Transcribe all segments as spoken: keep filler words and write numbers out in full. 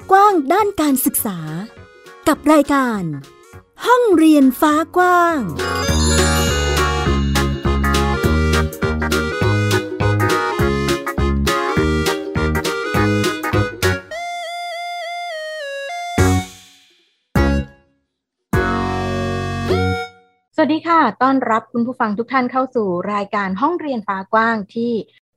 พกว้างด้านการศึกษากับรายการห้องเรียนฟ้ากว้างสวัสดีค่ะต้อนรับคุณผู้ฟังทุกท่านเข้าสู่รายการห้องเรียนฟ้ากว้างที่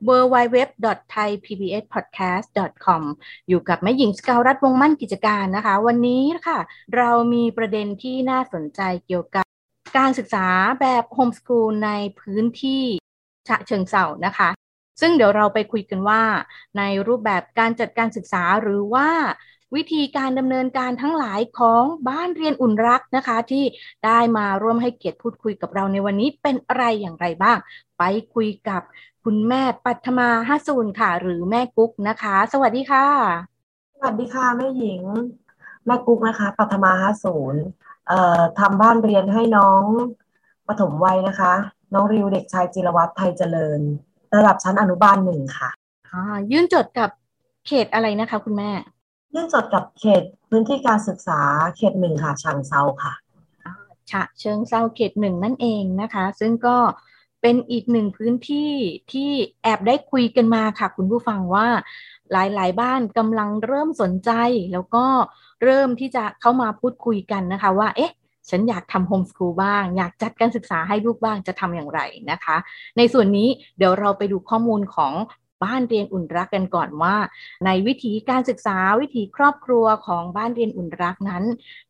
ดับเบิลยู ดับเบิลยู ดับเบิลยู ดอท ไทย พี บี เอส พอดแคสต์ ดอท คอม อยู่กับแม่หญิงสกาวรัตน์วงมั่นกิจการนะคะวันนี้ค่ะเรามีประเด็นที่น่าสนใจเกี่ยวกับการศึกษาแบบโฮมสคูลในพื้นที่ฉะเชิงเทรานะคะซึ่งเดี๋ยวเราไปคุยกันว่าในรูปแบบการจัดการศึกษาหรือว่าวิธีการดำเนินการทั้งหลายของบ้านเรียนอุ่นรักนะคะที่ได้มาร่วมให้เกียรติพูดคุยกับเราในวันนี้เป็นอะไรอย่างไรบ้างไปคุยกับคุณแม่ปัทมาฮาซูลค่ะหรือแม่กุ๊กนะคะสวัสดีค่ะสวัสดีค่ะแม่หญิงแม่กุ๊กนะคะปัทมาฮาซูลเอ่อทำบ้านเรียนให้น้องปฐมวัยนะคะน้องริวเด็กชายจิรวัฒน์ไทยเจริญระดับชั้นอนุบาลหนึ่งค่ะอ่ายื่นจดกับเขตอะไรนะคะคุณแม่เรื่องจดกับเขตพื้นที่การศึกษาเขตหนึ่งค่ะฉะเชิงเทราค่ะฉะเชิงเทราเขตหนึ่งนั่นเองนะคะซึ่งก็เป็นอีกหนึ่งพื้นที่ที่แอบได้คุยกันมาค่ะคุณผู้ฟังว่าหลายๆบ้านกำลังเริ่มสนใจแล้วก็เริ่มที่จะเข้ามาพูดคุยกันนะคะว่าเอ๊ะฉันอยากทำโฮมสคูลบ้างอยากจัดการศึกษาให้ลูกบ้างจะทำอย่างไรนะคะในส่วนนี้เดี๋ยวเราไปดูข้อมูลของบ้านเรียนอุ่นรักกันก่อนว่าในวิธีการศึกษาวิธีครอบครัวของบ้านเรียนอุ่นรักนั้น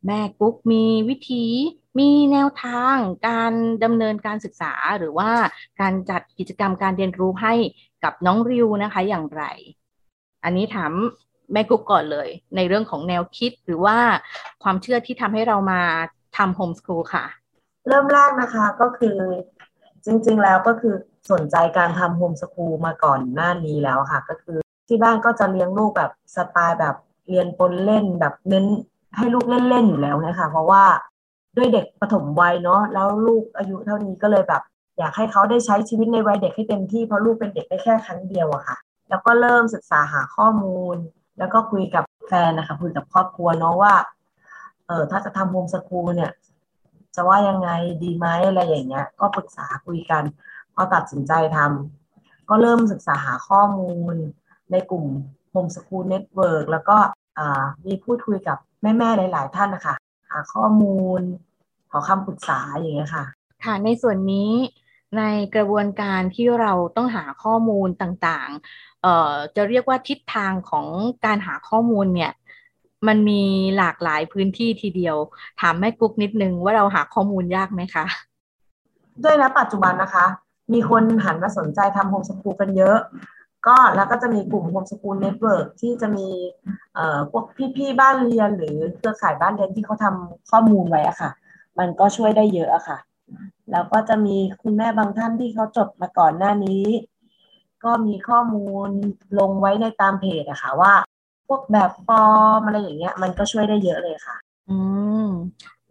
แม่กุ๊กมีวิธีมีแนวทางการดำเนินการศึกษาหรือว่าการจัดกิจกรรมการเรียนรู้ให้กับน้องริวนะคะอย่างไรอันนี้ถามแม่กุ๊กก่อนเลยในเรื่องของแนวคิดหรือว่าความเชื่อที่ทำให้เรามาทำโฮมสคูลค่ะเริ่มแรกนะคะก็คือจริงๆแล้วก็คือสนใจการทำโฮมสคูลมาก่อนหน้านี้แล้วค่ะก็คือที่บ้านก็จะเลี้ยงลูกแบบสไตล์แบบเรียนปนเล่นแบบเน้นให้ลูกเล่นๆอยู่แล้วนะคะเพราะว่าด้วยเด็กปฐมวัยเนาะแล้วลูกอายุเท่านี้ก็เลยแบบอยากให้เขาได้ใช้ชีวิตในวัยเด็กให้เต็มที่เพราะลูกเป็นเด็กได้แค่ครั้งเดียวอะค่ะแล้วก็เริ่มศึกษาหาข้อมูลแล้วก็คุยกับแฟนนะคะคุยกับครอบครัวเนาะว่าเออถ้าจะทำโฮมสคูลเนี่ยจะว่ายังไงดีไหมอะไรอย่างเงี้ยก็ปรึกษาคุยกันพอตัดสินใจทำก็เริ่มศึกษาหาข้อมูลในกลุ่ม Homeschool Network แล้วก็มีพูดคุยกับแม่ๆหลายๆท่านนะคะหาข้อมูลขอคำปรึกษาอย่างเงี้ยค่ะค่ะในส่วนนี้ในกระบวนการที่เราต้องหาข้อมูลต่างๆเอ่อจะเรียกว่าทิศทางของการหาข้อมูลเนี่ยมันมีหลากหลายพื้นที่ทีเดียวถามแม่กุ๊กนิดนึงว่าเราหาข้อมูลยากไหมคะด้วยนะปัจจุบันนะคะมีคนหันมาสนใจทำโฮมสคูลกันเยอะก็แล้วก็จะมีกลุ่มโฮมสคูลเน็ตเวิร์คที่จะมีเอ่อพวกพี่ๆบ้านเรียนหรือเครือข่ายบ้านเรียนที่เขาทำข้อมูลไว้อะค่ะมันก็ช่วยได้เยอะอะค่ะแล้วก็จะมีคุณแม่บางท่านที่เขาจบมาก่อนหน้านี้ก็มีข้อมูลลงไว้ในตามเพจอะค่ะว่าพวกแบบฟอร์มอะไรอย่างเงี้ยมันก็ช่วยได้เยอะเลยค่ะอืม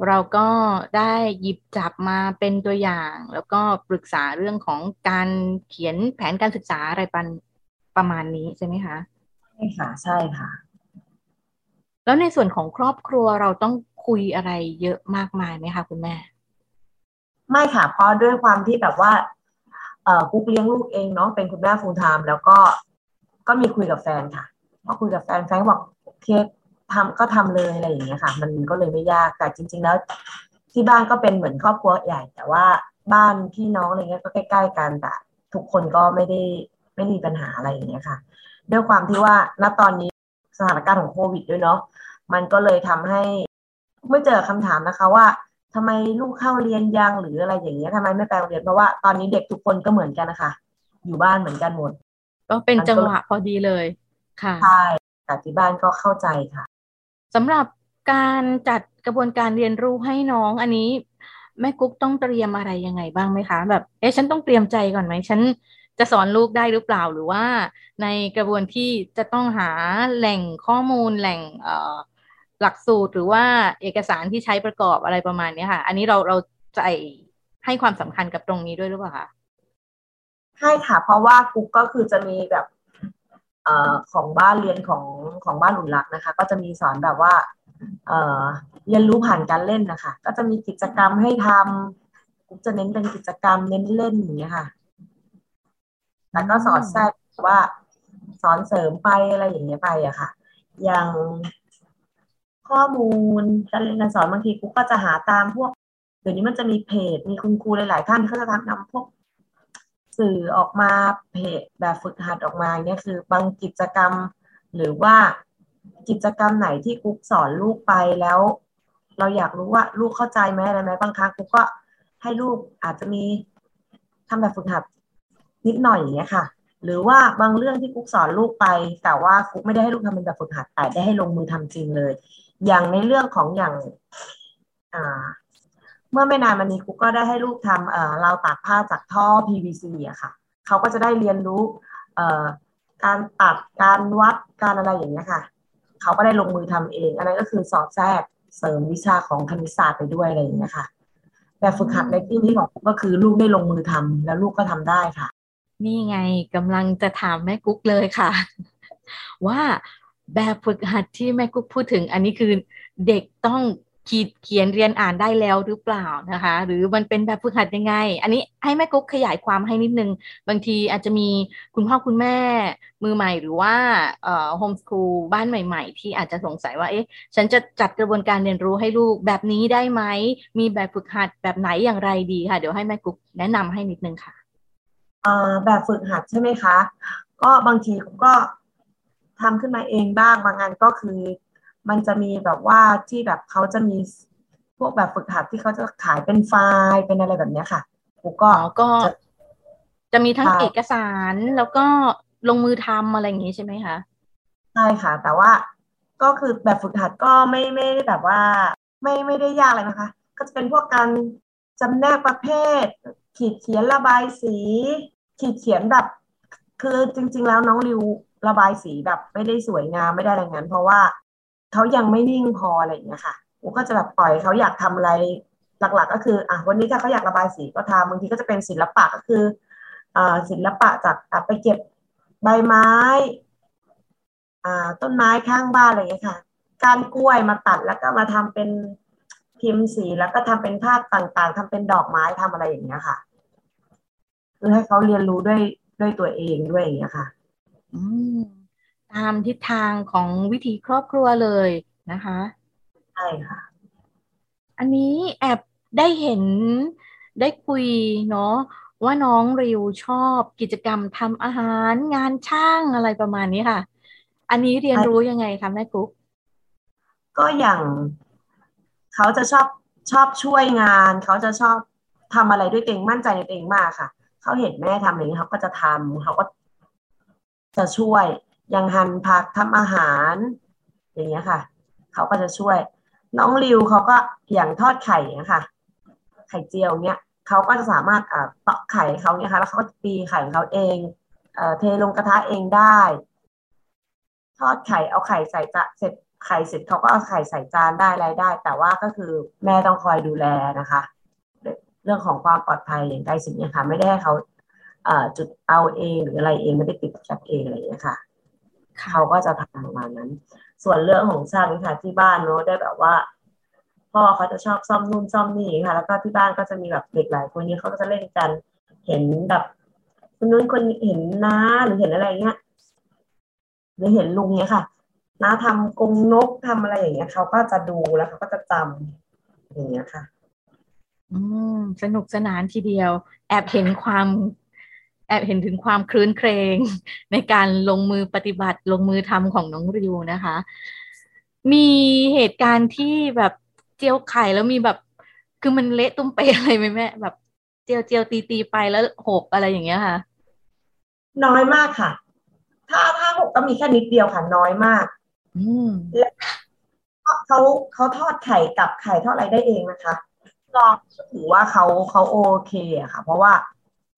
เราก็ได้หยิบจับมาเป็นตัวอย่างแล้วก็ปรึกษาเรื่องของการเขียนแผนการศึกษาอะไรประมาณนี้ใช่ไหมคะใช่ค่ะใช่ค่ะแล้วในส่วนของครอบครัวเราต้องคุยอะไรเยอะมากมายไหมคะคุณแม่ไม่ค่ะเพราะด้วยความที่แบบว่าเอ่อกุ๊กเลี้ยงลูกเองเนาะเป็นคุณแม่ฟูลไทม์แล้วก็ก็มีคุยกับแฟนค่ะพอคุยกับแฟนแฟนบอกโอเคทำก็ทำเลยอะไรอย่างเงี้ยค่ะมันก็เลยไม่ยากแต่จริงๆแล้วที่บ้านก็เป็นเหมือนครอบครัวใหญ่แต่ว่าบ้านพี่น้องอะไรเงี้ยก็ใกล้ๆกันแต่ทุกคนก็ไม่ได้ไม่มีปัญหาอะไรอย่างเงี้ยค่ะด้วยความที่ว่าณตอนนี้สถานการณ์ของโควิดด้วยเนาะมันก็เลยทำให้ไม่เจอคำถามนะคะว่าทำไมลูกเข้าเรียนยังหรืออะไรอย่างเงี้ยทำไมไม่ไปเรียนเพราะว่าตอนนี้เด็กทุกคนก็เหมือนกันนะคะอยู่บ้านเหมือนกันหมดก็เป็นจังหวะพอดีเลยค่ะใช่แต่ที่บ้านก็เข้าใจค่ะสำหรับการจัดกระบวนการเรียนรู้ให้น้องอันนี้แม่กุ๊กต้องเตรียมอะไรยังไงบ้างไหมคะแบบเอ๊ะฉันต้องเตรียมใจก่อนไหมฉันจะสอนลูกได้หรือเปล่าหรือว่าในกระบวนที่จะต้องหาแหล่งข้อมูลแหล่งเอ่อหลักสูตรหรือว่าเอกสารที่ใช้ประกอบอะไรประมาณนี้ค่ะอันนี้เราเราใจให้ความสำคัญกับตรงนี้ด้วยหรือเปล่าคะใช่ค่ะเพราะว่ากุ๊กก็คือจะมีแบบ เอ่อของบ้านเรียนของของบ้านอุ่นรักนะคะก็จะมีสอนแบบว่าเอ่อเรียนรู้ผ่านการเล่นนะคะก็จะมีกิจกรรมให้ทำกูจะเน้นเป็นกิจกรรมเน้นเล่นอย่างเงี้ยค่ะแล้วก็สอนแทรกว่าสอนเสริมไปอะไรอย่างเงี้ยไปอะค่ะอย่างข้อมูลการเรียนการสอนบางทีกูก็จะหาตามพวกเดี๋ยวนี้มันจะมีเพจมีคุณครูหลายๆท่านเขาจะทำนำพวกสื่อออกมาเพจแบบฝึกหัดออกมาเนี่ยคือบางกิจกรรมหรือว่ากิจกรรมไหนที่กูสอนลูกไปแล้วเราอยากรู้ว่าลูกเข้าใจไหมอะไรไหมบางครั้งกูก็ให้ลูกอาจจะมีทำแบบฝึกหัดนิดหน่อยอย่างเงี้ยค่ะหรือว่าบางเรื่องที่กูสอนลูกไปแต่ว่ากูไม่ได้ให้ลูกทำเป็นแบบฝึกหัดแต่ได้ให้ลงมือทำจริงเลยอย่างในเรื่องของอย่างอ่าเมื่อไม่นานมานี้ครูก็ได้ให้ลูกทำเอ่อราวตากผ้าจากท่อ พี วี ซี อะค่ะเขาก็จะได้เรียนรู้เอ่อการตัดการวัดการอะไรอย่างเงี้ยค่ะเขาก็ได้ลงมือทำเองอันนั้นก็คือสอดแทรกเสริมวิชาของคณิตศาสตร์ไปด้วยอะไรอย่างเงี้ยค่ะแต่ฝึกหัดในที่นี้ของครูก็คือลูกได้ลงมือทำแล้วลูกก็ทำได้ค่ะนี่ไงกำลังจะถามแม่กุ๊กเลยค่ะว่าแบบฝึกหัดที่แม่กุ๊กพูดถึงอันนี้คือเด็กต้องขีดเขียนเรียนอ่านได้แล้วหรือเปล่านะคะหรือมันเป็นแบบฝึกหัดยังไงอันนี้ให้แม่กุ๊กขยายความให้นิดนึงบางทีอาจจะมีคุณพ่อคุณแม่มือใหม่หรือว่าเอ่อโฮมสคูลบ้านใหม่ๆที่อาจจะสงสัยว่าเอ๊ะฉันจะจัดกระบวนการเรียนรู้ให้ลูกแบบนี้ได้ไหมมีแบบฝึกหัดแบบไหนอย่างไรดีค่ะเดี๋ยวให้แม่กุ๊กแนะนำให้นิดนึงค่ะเอ่อแบบฝึกหัดใช่ไหมคะก็บางทีก็ทำขึ้นมาเองบ้างบางงานก็คือมันจะมีแบบว่าที่แบบเขาจะมีพวกแบบฝึกหัดที่เขาจะขายเป็นไฟล์เป็นอะไรแบบนี้ค่ะกูก็ก็จะมีทั้งเอกสารแล้วก็ลงมือทำอะไรอย่างนี้ใช่ไหมคะใช่ค่ะแต่ว่าก็คือแบบฝึกหัดก็ไม่ไม่ได้แบบว่าไม่ไม่ได้ยากอะไรนะคะก็จะเป็นพวกการจำแนกประเภทขีดเขียนระบายสีขีดเขียนแบบคือจริงๆแล้วน้องริวระบายสีแบบไม่ได้สวยงามไม่ได้อะไรงั้นเพราะว่าเขายังไม่นิ่งพออะไรอย่างเงี้ยค่ะกูก็จะแบบปล่อยเขาอยากทำอะไรหลักๆก็คืออ่ะวันนี้ถ้าเขาอยากระบายสีก็ทำบางทีก็จะเป็นศิลปะก็คืออ่าศิลปะจากไปเก็บใบไม้อ่าต้นไม้ข้างบ้านอะไรอย่างเงี้ยค่ะการกล้วยมาตัดแล้วก็มาทำเป็นพิมพ์สีแล้วก็ทำเป็นภาพต่างๆทำเป็นดอกไม้ทำอะไรอย่างเงี้ยค่ะคือให้เขาเรียนรู้ด้วยด้วยตัวเองด้วยอย่างเงี้ยค่ะอืมตามทิศทางของวิธีครอบครัวเลยนะคะใช่ค่ะอันนี้แอบได้เห็นได้คุยเนาะว่าน้องริวชอบกิจกรรมทำอาหารงานช่างอะไรประมาณนี้ค่ะอันนี้เรียนรู้ยังไงคะแม่กุ๊กก็อย่างเขาจะชอบชอบช่วยงานเขาจะชอบทำอะไรด้วยตัวเองมั่นใจในตัวเองมากค่ะเขาเห็นแม่ทำอย่างนี้เขาก็จะทำเขาก็จะช่วยอย่างหั่นผักทำอาหารอย่างเงี้ยค่ะเขาก็จะช่วยน้องริวเขาก็อย่างทอดไข่เงี้ยค่ะไข่เจียวเงี้ยเขาก็จะสามารถตอกไข่เขาเงี้ยค่ะแล้วเขาก็ตีไข่เขาเองเอ่อเทลงกระทะเองได้ทอดไข่เอาไข่ใส่จานเสร็จไข่เสร็จเขาก็เอาไข่ใส่จานได้อะไรได้แต่ว่าก็คือแม่ต้องคอยดูแลนะคะเรื่องของความปลอดภัยอย่างใกล้ชิดเนี่ยค่ะไม่ได้ให้เขาเอ่อจุดเตาเองหรืออะไรเองไม่ได้ติดจับเองอะไรอย่างเงี้ยค่ะเขาก็จะทำประมาณนั้นส่วนเรื่องของช่างค่ะที่บ้านเนาะได้แบบว่าพ่อเขาจะชอบซ่อมนู่นซ่อมนี่ค่ะแล้วก็ที่บ้านก็จะมีแบบเด็กหลายคนนี้เขาก็จะเล่นกันเห็นแบบคนนู้นคนเห็นน้าหรือเห็นอะไรเงี้ยหรือเห็นลุงเนี้ยค่ะน้าทำกรงนกทำอะไรอย่างเงี้ยเขาก็จะดูแล้วเขาก็จะจำอย่างเงี้ยค่ะอืมสนุกสนานทีเดียวแอบเห็นความแอบเห็นถึงความครื้นเครงในการลงมือปฏิบัติลงมือทำของน้องริวนะคะมีเหตุการณ์ที่แบบเจียวไข่แล้วมีแบบคือมันเละตุ้มเปะอะไรไหมแม่แบบเจียวเจียวตีตีไปแล้วหกอะไรอย่างเงี้ยค่ะน้อยมากค่ะถ้าถ้าหกก็มีแค่นิดเดียวค่ะน้อยมากอืมแล้วเขาเขาทอดไข่กับไข่ทอดอะไรได้เองนะคะลองถือว่าเขาเขาโอเคอะค่ะเพราะว่า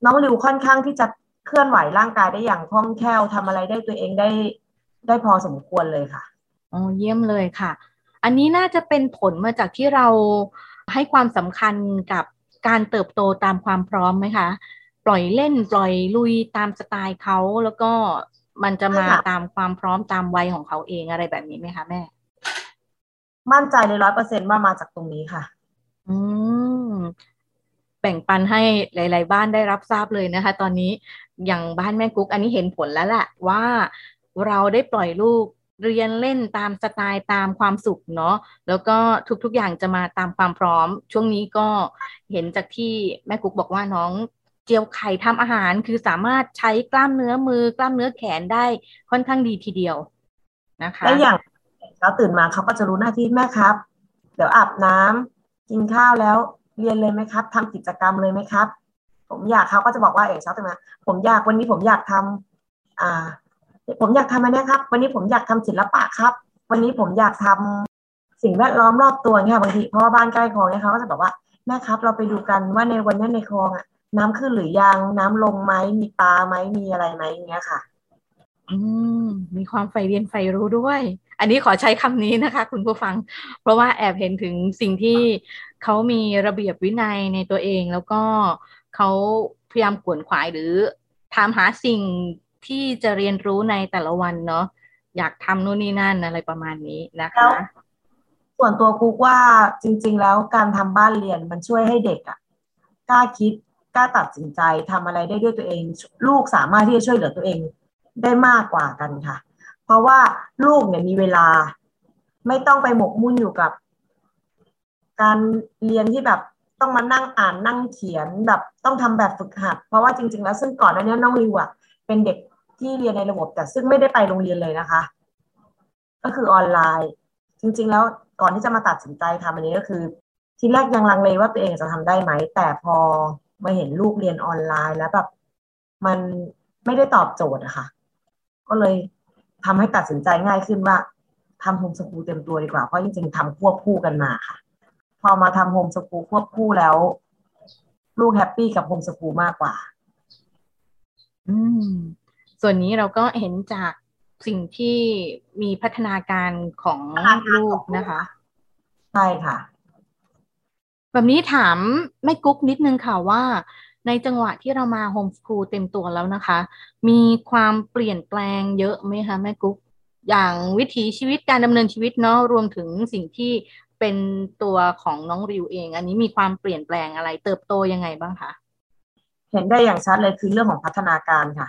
น้องริวค่อนข้างที่จะเคลื่อนไหวร่างกายได้อย่างคล่องแคล่วทำอะไรได้ตัวเองได้ได้พอสมควรเลยค่ะอ๋อเยี่ยมเลยค่ะอันนี้น่าจะเป็นผลมาจากที่เราให้ความสำคัญกับการเติบโตตามความพร้อมไหมคะปล่อยเล่นปล่อยลุยตามสไตล์เขาแล้วก็ มันจะมาตามความพร้อมตามวัยของเขาเองอะไรแบบนี้ไหมคะแม่มั่นใจในร้อยเปอร์เซ็นต์ว่ามาจากตรงนี้ค่ะอืมแบ่งปันให้หลายๆบ้านได้รับทราบเลยนะคะตอนนี้อย่างบ้านแม่กุ๊กอันนี้เห็นผลแล้วแหละว่าเราได้ปล่อยลูกเรียนเล่นตามสไตล์ตามความสุขเนาะแล้วก็ทุกๆอย่างจะมาตามความพร้อมช่วงนี้ก็เห็นจากที่แม่กุ๊กบอกว่าน้องเจียวไข่ทำอาหารคือสามารถใช้กล้ามเนื้อมือกล้ามเนื้อแขนได้ค่อนข้างดีทีเดียวนะคะและอย่างเขาตื่นมาเขาก็จะรู้หน้าที่แม่ครับเดี๋ยวอาบน้ำกินข้าวแล้วเรียนเลยไหมครับทำกิจกรรมเลยไหมครับผมอยากเขาก็จะบอกว่าเอ๋เช้าตื่นมาผมอยากวันนี้ผมอยากทำอ่าผมอยากทำอะไรครับวันนี้ผมอยากทำศิลปะครับวันนี้ผมอยากทำสิ่งแวดล้อมรอบตัวเนี่ยบางทีเพราะบ้านใกล้คลองเนี่ยเขาก็จะบอกว่าแม่ครับเราไปดูกันว่าในวันนี้ในคลองอ่ะน้ำขึ้นหรือยังน้ำลงไหมมีปลาไหมมีอะไรไหมอย่างเงี้ยค่ะอืมมีความใฝ่เรียนใฝ่รู้ด้วยอันนี้ขอใช้คำนี้นะคะคุณผู้ฟังเพราะว่าแอบเห็นถึงสิ่งที่เขามีระเบียบวินัยในตัวเองแล้วก็เขาพยายามขวนขวายหรือถามหาสิ่งที่จะเรียนรู้ในแต่ละวันเนาะอยากทำนู่นนี่นั่นอะไรประมาณนี้นะคะส่วนตัวครูว่าจริงๆแล้วการทำบ้านเรียนมันช่วยให้เด็กอะกล้าคิดกล้าตัดสินใจทำอะไรได้ด้วยตัวเองลูกสามารถที่จะช่วยเหลือตัวเองได้มากกว่ากันค่ะเพราะว่าลูกเนี่ยมีเวลาไม่ต้องไปหมกมุ่นอยู่กับการเรียนที่แบบต้องมานั่งอ่านนั่งเขียนแบบต้องทำแบบฝึกหัดเพราะว่าจริงๆแล้วซึ่งก่อนหน้านี้น้องริวอะเป็นเด็กที่เรียนในระบบแต่ซึ่งไม่ได้ไปโรงเรียนเลยนะคะก็คือออนไลน์จริงๆแล้วก่อนที่จะมาตัดสินใจทำอันนี้ก็คือทีแรกยังลังเลว่าตัวเองจะทำได้ไหมแต่พอมาเห็นลูกเรียนออนไลน์แล้วแบบมันไม่ได้ตอบโจทย์อะค่ะก็เลยทำให้ตัดสินใจง่ายขึ้นว่าทำโฮมสกูลเต็มตัวดีกว่าเพราะจริงๆทำควบคู่กันมาค่ะพอมาทำโฮมสกูลควบคู่แล้วลูกแฮปปี้กับโฮมสกูลมากกว่าอืมส่วนนี้เราก็เห็นจากสิ่งที่มีพัฒนาการของลูกนะคะใช่ค่ะแบบนี้ถามแม่กุ๊กนิดนึงค่ะว่าในจังหวะที่เรามาโฮมสกูลเต็มตัวแล้วนะคะมีความเปลี่ยนแปลงเยอะไหมคะแม่กุ๊กอย่างวิถีชีวิตการดำเนินชีวิตเนาะรวมถึงสิ่งที่เป็นตัวของน้องริวเองอันนี้มีความเปลี่ยนแปลงอะไรเติบโตยังไงบ้างคะเห็นได้อย่างชัดเลยคือเรื่องของพัฒนาการค่ะ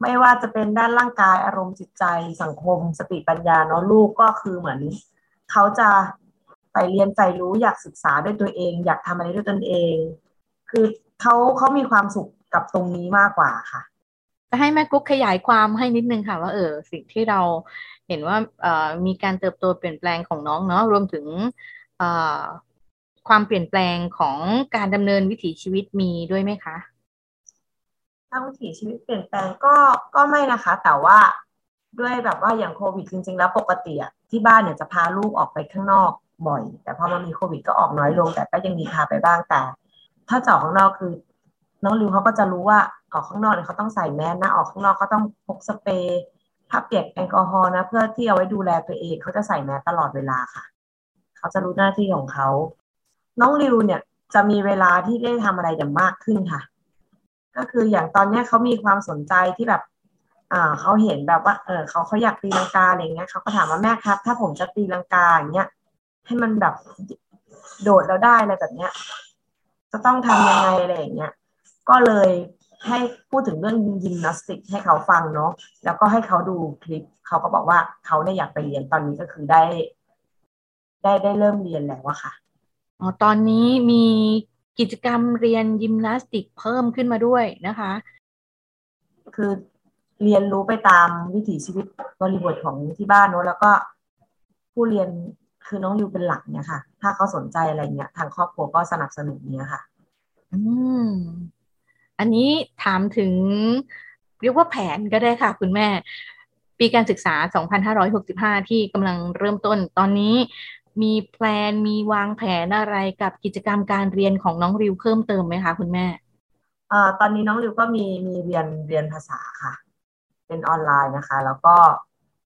ไม่ว่าจะเป็นด้านร่างกายอารมณ์จิตใจสังคมสติปัญญาเนาะลูกก็คือเหมือนเขาจะไปเรียนไปรู้อยากศึกษาด้วยตัวเองอยากทำอะไรด้วยตนเองคือเขาเขามีความสุขกับตรงนี้มากกว่าค่ะจะให้แม่กุ๊กขยายความให้นิดนึงค่ะว่าเออสิ่งที่เราเห็นว่าเอ่อมีการเติบโตเปลี่ยนแปลงของน้องเนาะรวมถึงเอ่อความเปลี่ยนแปลงของการดำเนินวิถีชีวิตมีด้วยไหมคะวิถีชีวิตเปลี่ยนแปลงก็ก็ไม่นะคะแต่ว่าด้วยแบบว่าอย่างโควิดจริงๆแล้วปกติอะที่บ้านเนี่ยจะพาลูกออกไปข้างนอกบ่อยแต่พอมามีโควิดก็ออกน้อยลงแต่ก็ยังมีพาไปบ้างแต่ถ้าจะออกข้างนอกคือน้องริวเขาก็จะรู้ว่าออกข้างนอกเนี่ยเขาต้องใส่แมสนะออกข้างนอกก็ต้องพกสเปรย์ผ้าเปียกแอลกอฮอล์นะเพื่อที่เอาไว้ดูแลตัวเองเขาจะใส่แมสตลอดเวลาค่ะเขาจะรู้หน้าที่ของเขาน้องริวเนี่ยจะมีเวลาที่ได้ทำอะไรอย่างมากขึ้นค่ะก็คืออย่างตอนนี้เขามีความสนใจที่แบบอ่าเขาเห็นแบบว่าเออเขาเขาอยากตีลังกาอะไรเงี้ยเขาก็ถามว่าแม่ครับถ้าผมจะตีลังกาอย่างเงี้ยให้มันแบบโดดแล้วได้อะไรแบบเนี้ยจะต้องทำยังไงอะไรอย่างเงี้ยก็เลยให้พูดถึงเรื่องยิมนาสติกให้เขาฟังเนาะแล้วก็ให้เขาดูคลิปเขาก็บอกว่าเขาเนี่ยอยากไปเรียนตอนนี้ก็คือได้ได้ได้เริ่มเรียนแล้วอะค่ะอ๋อตอนนี้มีกิจกรรมเรียนยิมนาสติกเพิ่มขึ้นมาด้วยนะคะคือเรียนรู้ไปตามวิถีชีวิตบริบทของที่บ้านเนาะแล้วก็ผู้เรียนคือน้องริวเป็นหลักเนี่ยค่ะถ้าเขาสนใจอะไรเนี่ยทางครอบครัวก็สนับสนุนเนี่ยค่ะอืมอันนี้ถามถึงเรียกว่าแผนก็ได้ค่ะคุณแม่ปีการศึกษาสองพันห้าร้อยหกสิบห้าที่กำลังเริ่มต้นตอนนี้มีแพลนมีวางแผนอะไรกับกิจกรรมการเรียนของน้องริวเพิ่มเติมไหมคะคุณแม่เอ่อตอนนี้น้องริวก็มีมีเรียนเรียนภาษาค่ะเป็นออนไลน์นะคะแล้วก็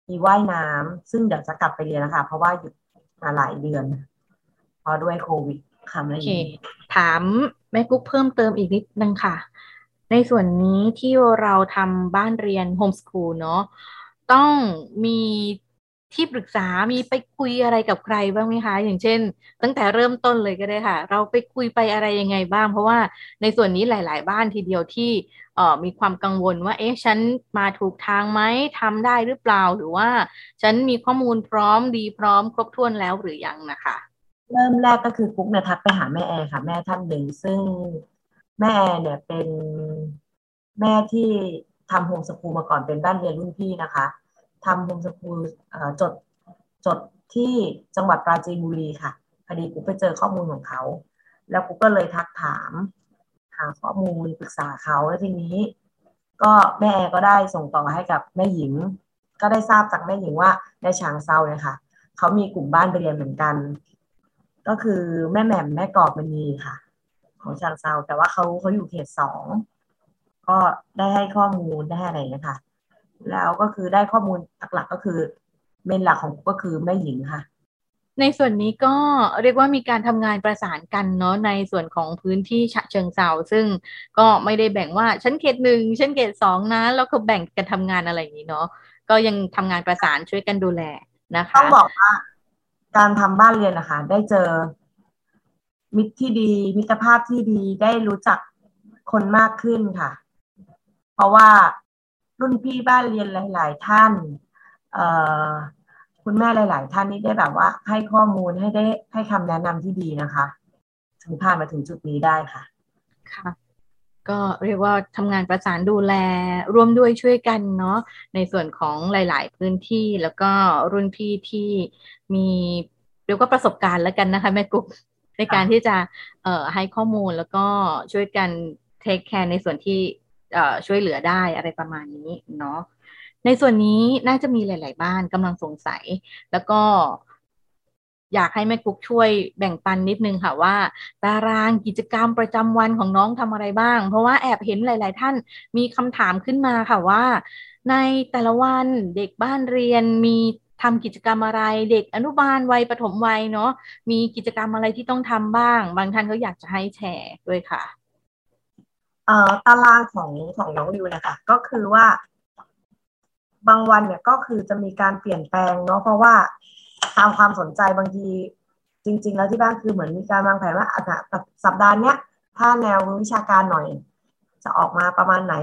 มีว่ายน้ำซึ่งเดี๋ยวจะกลับไปเรียนนะคะเพราะว่าหยุดมาหลายเดือนเพราะด้วยโควิดค่ะโอเคถามแม่กุ๊กเพิ่มเติมอีกนิดนึงค่ะ ในส่วนนี้ที่เราทำบ้านเรียนโฮมสคูลเนาะต้องมีที่ปรึกษามีไปคุยอะไรกับใครบ้างไหมคะอย่างเช่นตั้งแต่เริ่มต้นเลยก็ได้ค่ะเราไปคุยไปอะไรยังไงบ้างเพราะว่าในส่วนนี้หลายๆบ้านทีเดียวที่เอ่อมีความกังวลว่าเอ๊ะฉันมาถูกทางไหมทำได้หรือเปล่าหรือว่าฉันมีข้อมูลพร้อมดีพร้อมครบถ้วนแล้วหรือยังนะคะเริ่มแรกก็คือปุ๊กเนี่ยทักไปหาแม่แอร์ค่ะแม่ท่านหนึ่งซึ่งแม่แอร์เนี่ยเป็นแม่ที่ทำโฮมสคูลมาก่อนเป็นบ้านเรียนรุ่นพี่นะคะทำโฮมสคูลจดจดที่จังหวัดปราจีนบุรีค่ะพอดีกูไปเจอข้อมูลของเขาแล้วกูก็เลยทักถามหาข้อมูลปรึกษาเขาแล้วทีนี้ก็แม่ก็ได้ส่งต่อให้กับแม่หญิงก็ได้ทราบจากแม่หญิงว่าในฉางเซาเนี่ยค่ะเขามีกลุ่มบ้านเรียนเหมือนกันก็คือแม่แหม่มแม่กอบมณีค่ะของฉางเซาแต่ว่าเขาเขาอยู่เขตสองก็ได้ให้ข้อมูลได้อะไรนะคะแล้วก็คือได้ข้อมูลหลักๆก็คือเมนหลักของก็คือแม่หญิงค่ะในส่วนนี้ก็เรียกว่ามีการทำงานประสานกันเนาะในส่วนของพื้นที่ฉะเชิงเทราซึ่งก็ไม่ได้แบ่งว่าชั้นเขตหนึ่งชั้นเขตสองนะแล้วก็แบ่งกันทำงานอะไรอย่างนี้เนาะก็ยังทำงานประสานช่วยกันดูแลนะคะต้องบอกว่าการทำบ้านเรียนนะคะได้เจอมิตรที่ดีมิตรภาพที่ดีได้รู้จักคนมากขึ้นค่ะเพราะว่ารุ่นพี่บ้านเรียนหลายๆท่านคุณแม่หลายๆท่านนี่ได้แบบว่าให้ข้อมูลให้ได้ให้คำแนะนำที่ดีนะคะถึงผ่านมาถึงจุดนี้ได้ค่ะค่ะก็เรียกว่าทำงานประสานดูแลร่วมด้วยช่วยกันเนาะในส่วนของหลายๆพื้นที่แล้วก็รุ่นพี่ที่มีเรียกว่าประสบการณ์แล้วกันนะคะแม่กุ๊กในการที่จะให้ข้อมูลแล้วก็ช่วยกันเทคแคร์ในส่วนที่ช่วยเหลือได้อะไรประมาณนี้เนาะในส่วนนี้น่าจะมีหลายๆบ้านกำลังสงสัยแล้วก็อยากให้แม่กุ๊กช่วยแบ่งปันนิดนึงค่ะว่าตารางกิจกรรมประจำวันของน้องทำอะไรบ้างเพราะว่าแอบเห็นหลายๆท่านมีคำถามขึ้นมาค่ะว่าในแต่ละวันเด็กบ้านเรียนมีทำกิจกรรมอะไรเด็กอนุบาลวัยประถมวัยเนาะมีกิจกรรมอะไรที่ต้องทำบ้างบางท่านก็อยากจะให้แชร์ด้วยค่ะเอ่อตารางของของน้องริวนะคะก็คือว่าบางวันเนี่ยก็คือจะมีการเปลี่ยนแปลงเนาะเพราะว่าตามความสนใจบางทีจริงๆแล้วที่บ้านคือเหมือนมีการวางแผนว่าอาจจะสัปดาห์เนี้ยถ้าแนววิชาการหน่อยจะออกมาประมาณไหน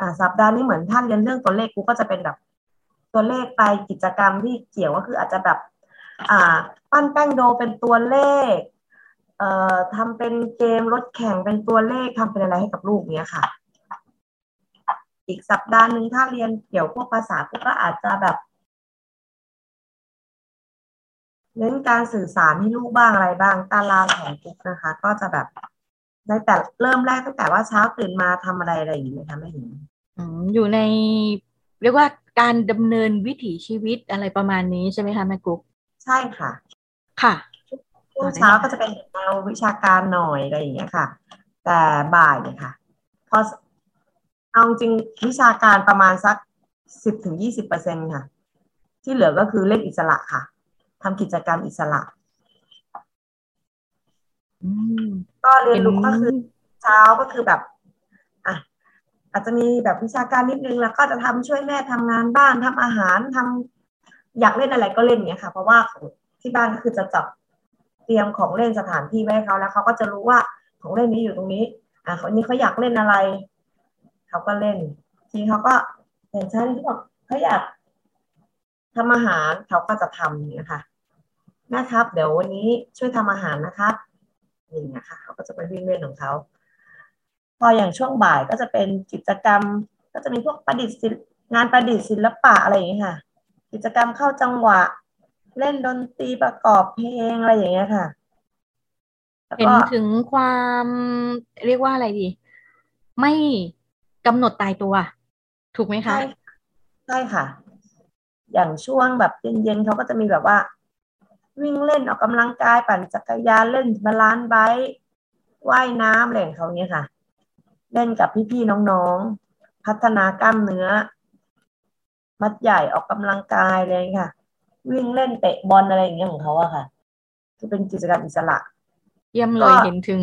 อ่าสัปดาห์นี้เหมือนท่านเรียนเรื่องตัวเลขกูก็จะเป็นแบบตัวเลขไปกิจกรรมที่เกี่ยวก็คืออาจจะแบบอ่าปั้นแป้งโดเป็นตัวเลขเอ่อทำเป็นเกมรถแข่งเป็นตัวเลขทำเป็นอะไรให้กับลูกเนี้ยค่ะอีกสัปดาห์นึงถ้าเรียนเกี่ยวพวกภาษาก็อาจจะแบบเน้นการสื่อสารให้ลูกบ้างอะไรบ้างตารางของปุ๊กนะคะก็จะแบบในแต่เริ่มแรกตั้งแต่ว่าเช้าตื่นมาทำอะไรอะไรอย่างเงี้ยค่ะไม่เห็นอืมอยู่ในเรียกว่าการดำเนินวิถีชีวิตอะไรประมาณนี้ใช่ไหมคะแม่กุ๊กใช่ค่ะค่ะช่วงเช้าก็จะเป็นแนววิชาการหน่อยอะไรอย่างเงี้ยค่ะแต่บ่ายเนี่ยค่ะพอเอาจริงวิชาการประมาณสัก สิบถึงยี่สิบเปอร์เซ็นต์ ค่ะที่เหลือก็คือเล่นอิสระค่ะทำกิจกรรมอิสระก็เรียนรู้ก็คือเช้าก็คือแบบอ่ะอาจจะมีแบบวิชาการนิดนึงแล้วก็จะทำช่วยแม่ทำงานบ้านทำอาหารทำอยากเล่นอะไรก็เล่นเนี่ยค่ะเพราะว่าที่บ้านก็คือจะจับเตรียมของเล่นสถานที่ไว้ให้เขาแล้วเขาก็จะรู้ว่าของเล่นนี้อยู่ตรงนี้อ่าคนนี้เขาอยากเล่นอะไรเขาก็เล่นทีเขาก็อย่างเช่นที่บอกเขาอยากทำอาหารเขาก็จะทำอย่างนี้ค่ะแม่ครับเดี๋ยววันนี้ช่วยทำอาหารนะครับอย่างนี้ค่ะเขาก็จะไปวิ่งเล่นของเขาพออย่างช่วงบ่ายก็จะเป็นกิจกรรมก็จะมีพวกประดิษฐ์งานประดิษฐ์ศิลปะอะไรอย่างนี้ค่ะกิจกรรมเข้าจังหวะเล่นดนตรีประกอบเพลงอะไรอย่างเงี้ยค่ะเห็นถึงความเรียกว่าอะไรดีไม่กำหนดตายตัวถูกไหมคะใช่ค่ะอย่างช่วงแบบเย็นๆเขาก็จะมีแบบว่าวิ่งเล่นออกกำลังกายปั่นจักรยานเล่นบาลานซ์ไบค์ว่ายน้ำอะไรอย่างเขาเนี้ยค่ะเล่นกับพี่ๆน้องๆพัฒนากล้ามเนื้อมัดใหญ่ออกกำลังกายอะไรค่ะวิ่งเล่นเตะบอลอะไรอย่างเงี้ยของเขาอะค่ะคือเป็นกิจกรรมอิสระเยี่ยมเลยเห็นถึง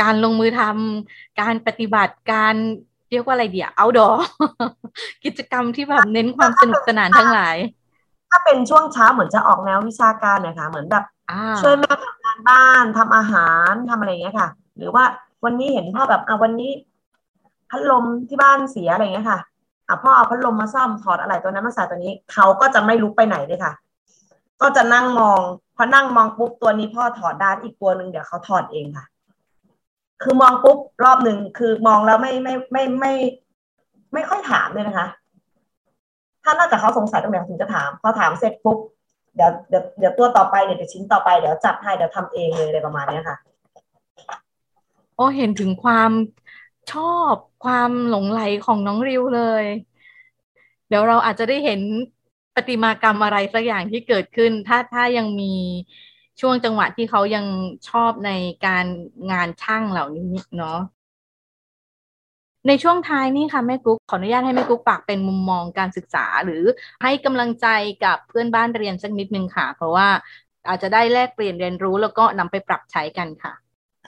การลงมือทำการปฏิบัติการเรียกว่าอะไรเดี๋ยว outdoor กิจกรรมที่แบบเน้นความสนุกสนานทั้งหลายถ้าเป็นช่วงเช้าเหมือนจะออกแนววิชาการหน่อยค่ะเหมือนแบบช่วยแม่ทำงานบ้านทำอาหารทำอะไรอย่างเงี้ยค่ะหรือว่าวันนี้เห็นพ่อแบบอ่ะวันนี้พัดลมที่บ้านเสียอะไรเงี้ยค่ะอ่ะพ่อเอาพัดลมมาซ่อมถอดอะไรตัวนั้นมาใส่ตัวนี้เขาก็จะไม่ลุกไปไหนเลยค่ะก็จะนั่งมองพอนั่งมองปุ๊บตัวนี้พ่อถอดได้อีกตัวนึงเดี๋ยวเขาถอดเองค่ะคือมองปุ๊บรอบหนึ่งคือมองแล้วไม่ไม่ไม่ไม่ไม่ค่อยถามเลยนะคะถ้านอกจากเขาสงสัยตรงไหนถึงจะถามพอถามเสร็จปุ๊บเดี๋ยวเดี๋ยวเดี๋ยวตัวต่อไปเดี๋ยวชิ้นต่อไปเดี๋ยวจับให้เดี๋ยวทำเองเลยอะไรประมาณนี้ค่ะโอ้เห็นถึงความชอบความหลงใหลของน้องริวเลยเดี๋ยวเราอาจจะได้เห็นประติมากรรมอะไรสักอย่างที่เกิดขึ้นถ้าถ้ายังมีช่วงจังหวะที่เขายังชอบในการงานช่างเหล่านี้เนาะในช่วงท้ายนี่ค่ะแม่กุ๊กขออนุญาตให้แม่กุ๊กฝากเป็นมุมมองการศึกษาหรือให้กำลังใจกับเพื่อนบ้านเรียนสักนิดนึงค่ะเพราะว่าอาจจะได้แลกเปลี่ยนเรียนรู้แล้วก็นำไปปรับใช้กันค่ะ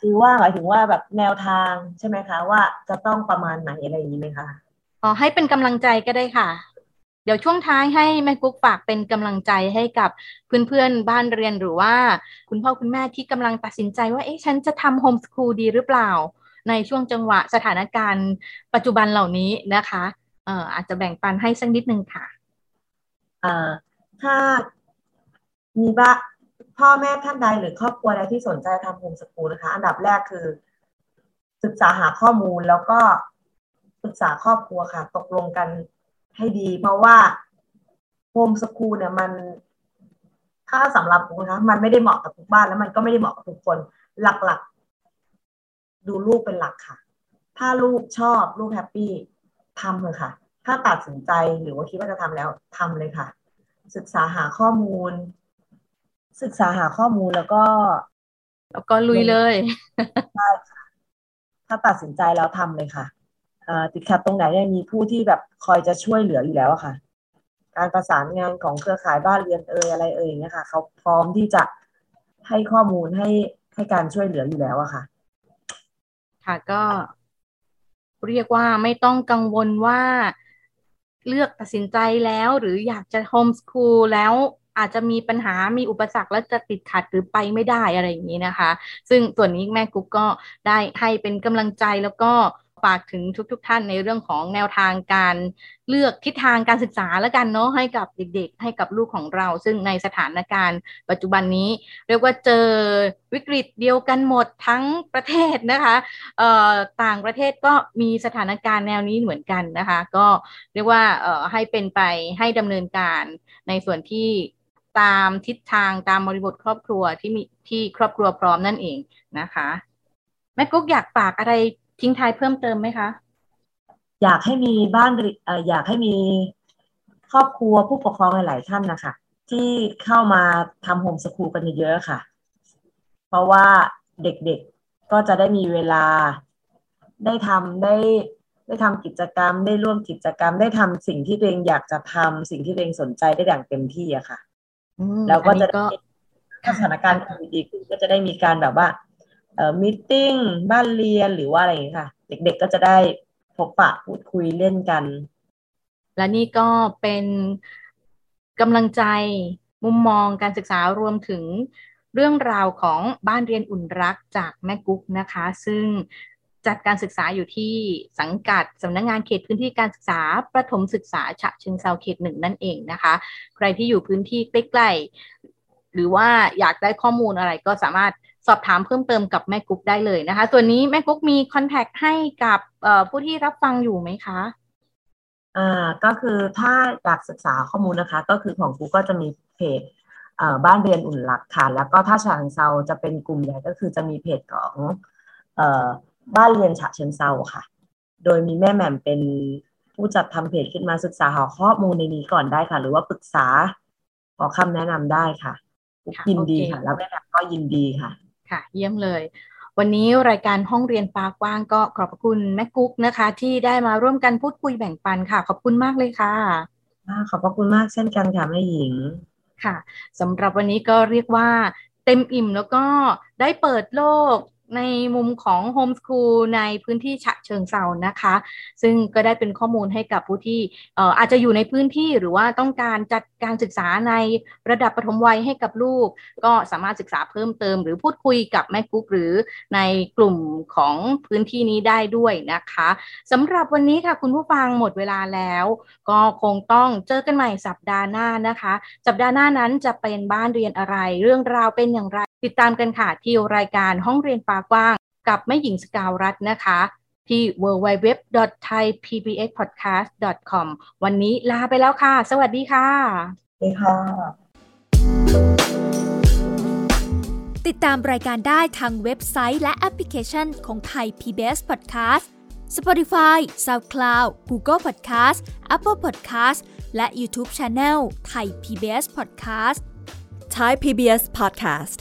คือว่าหมายถึงว่าแบบแนวทางใช่ไหมคะว่าจะต้องประมาณไหนอะไรอย่างนี้ไหมคะอ๋อให้เป็นกำลังใจก็ได้ค่ะเดี๋ยวช่วงท้ายให้แม่กุ๊กฝากเป็นกำลังใจให้กับเพื่อนๆบ้านเรียนหรือว่าคุณพ่อคุณแม่ที่กำลังตัดสินใจว่าเอ๊ะฉันจะทำโฮมสคูลดีหรือเปล่าในช่วงจังหวะสถานการณ์ปัจจุบันเหล่านี้นะคะเอ่ออาจจะแบ่งปันให้สักนิดนึงค่ะเอ่อถ้ามีบ้างพ่อแม่ท่านใดหรือครอบครัวใดที่สนใจทำโฮมสคูลนะคะอันดับแรกคือศึกษาหาข้อมูลแล้วก็ปรึกษาครอบครัวค่ะตกลงกันให้ดีเพราะว่าโฮมสคูลเนี่ยมันถ้าสำหรับผมนะมันไม่ได้เหมาะกับทุกบ้านแล้วมันก็ไม่ได้เหมาะกับทุกคนหลักๆดูลูกเป็นหลักค่ะถ้าลูกชอบลูกแฮปปี้ทำเลยค่ะถ้าตัดสินใจหรือว่าคิดว่าจะทำแล้วทำเลยค่ะศึกษาหาข้อมูลศึกษาหาข้อมูลแล้วก็แล้วก็ลุยเลยได้ค่ะถ้าตัดสินใจแล้วทำเลยค่ะติดขัดตรงไหนเนี่ยมีผู้ที่แบบคอยจะช่วยเหลืออยู่แล้วค่ะการประสานงานของเครือข่ายบ้านเรียนเอ่ยอะไรเอ่ยเนี่ยค่ะเขาพร้อมที่จะให้ข้อมูลให้ให้การช่วยเหลืออยู่แล้วอะค่ะค่ะก็เรียกว่าไม่ต้องกังวลว่าเลือกตัดสินใจแล้วหรืออยากจะโฮมสคูลแล้วอาจจะมีปัญหามีอุปสรรคและจะติดขัดหรือไปไม่ได้อะไรอย่างนี้นะคะซึ่งส่วนนี้แม่กุ๊กก็ได้ให้เป็นกำลังใจแล้วก็ฝากถึงทุกๆ ท, ท่านในเรื่องของแนวทางการเลือกทิศทางการศึกษาแล้วกันเนาะให้กับเด็กๆให้กับลูกของเราซึ่งในสถานการณ์ปัจจุบันนี้เรียกว่าเจอวิกฤตเดียวกันหมดทั้งประเทศนะคะเอ่อต่างประเทศก็มีสถานการณ์แนวนี้เหมือนกันนะคะก็เรียกว่าเอ่อให้เป็นไปให้ดำเนินการในส่วนที่ตามทิศทางตามบริบทครอบครัวที่มีที่ครอบครัวพร้อมนั่นเองนะคะแม่กุ๊กอยากฝากอะไรทิ้งท้ายเพิ่มเติมไหมคะอยากให้มีบ้านเอ่ออยากให้มีครอบครัวผู้ปกครองหลายๆท่านนะคะที่เข้ามาทำโฮมสคูลกันเยอะๆค่ะเพราะว่าเด็กๆก็จะได้มีเวลาได้ทำได้ได้ทำกิจกรรมได้ร่วมกิจกรรมได้ทำสิ่งที่ตัวเองอยากจะทำสิ่งที่ตัวเองสนใจได้อย่างเต็มที่อะค่ะแล้วก็จะถ้าสถานการณ์โควิดดีขึ้นก็จะได้มีการแบบว่าเอ่อมีตติ้งบ้านเรียนหรือว่าอะไรอย่างนี้ค่ะเด็กๆก็จะได้พบปะพูดคุยเล่นกันและนี่ก็เป็นกำลังใจมุมมองการศึกษารวมถึงเรื่องราวของบ้านเรียนอุ่นรักจากแม่กุ๊กนะคะซึ่งจัดการศึกษาอยู่ที่สังกัดสำนักงานเขตพื้นที่การศึกษาประถมศึกษาฉะเชิงเทราเขตหนึ่งนั่นเองนะคะใครที่อยู่พื้นที่ใกล้ๆหรือว่าอยากได้ข้อมูลอะไรก็สามารถสอบถามเพิ่มเติมกับแม่กุ๊กได้เลยนะคะส่วนนี้แม่กุ๊กมีคอนแทคให้กับผู้ที่รับฟังอยู่ไหมคะอ่าก็คือถ้าอยากศึกษาข้อมูลนะคะก็คือของกุ๊กก็จะมีเพจบ้านเรียนอุ่นรักค่ะแล้วก็ถ้าฉะเชิงเทราจะเป็นกลุ่มใหญ่ก็คือจะมีเพจของเอ่อบ้านเรียนฉะเชิงเทราค่ะโดยมีแม่แหม่มเป็นผู้จัดทำเพจขึ้นมาศึกษาหาข้อมูลในนี้ก่อนได้ค่ะหรือว่าปรึกษาขอคำแนะนำได้ค่ะยินดีค่ะแล้วแม่แหม่มก็ยินดีค่ะค่ะเยี่ยมเลยวันนี้รายการห้องเรียนฟ้ากว้างก็ขอบคุณแม่กุ๊กนะคะที่ได้มาร่วมกันพูดคุยแบ่งปันค่ะขอบคุณมากเลยค่ะขอบคุณมากเช่นกันค่ะแม่หญิงค่ะสำหรับวันนี้ก็เรียกว่าเต็มอิ่มแล้วก็ได้เปิดโลก ในมุมของโฮมสคูลในพื้นที่ฉะเชิงเทรานะคะซึ่งก็ได้เป็นข้อมูลให้กับผู้ที่ อ, อ, อาจจะอยู่ในพื้นที่หรือว่าต้องการจัดการศึกษาในระดับปฐมวัยให้กับลูกก็สามารถศึกษาเพิ่มเติมหรือพูดคุยกับแม่กุ๊กหรือในกลุ่มของพื้นที่นี้ได้ด้วยนะคะสำหรับวันนี้ค่ะคุณผู้ฟังหมดเวลาแล้วก็คงต้องเจอกันใหม่สัปดาห์หน้านะคะสัปดาห์หน้านั้นจะเป็นบ้านเรียนอะไรเรื่องราวเป็นอย่างไรติดตามกันค่ะที่รายการห้องเรียนฟ้ากว้างกับแม่หญิงสกาวรัตน์นะคะที่ ดับเบิลยู ดับเบิลยู ดับเบิลยู ดอท ไทยพีบีเอสพอดแคสต์ ดอท คอม วันนี้ลาไปแล้วค่ะสวัสดีค่ะสวัสดีค่ะติดตามรายการได้ทางเว็บไซต์และแอปพลิเคชันของ Thai พี บี เอส Podcast Spotify SoundCloud Google Podcast Apple Podcast และ YouTube Channel Thai พี บี เอส Podcast Thai พี บี เอS Podcast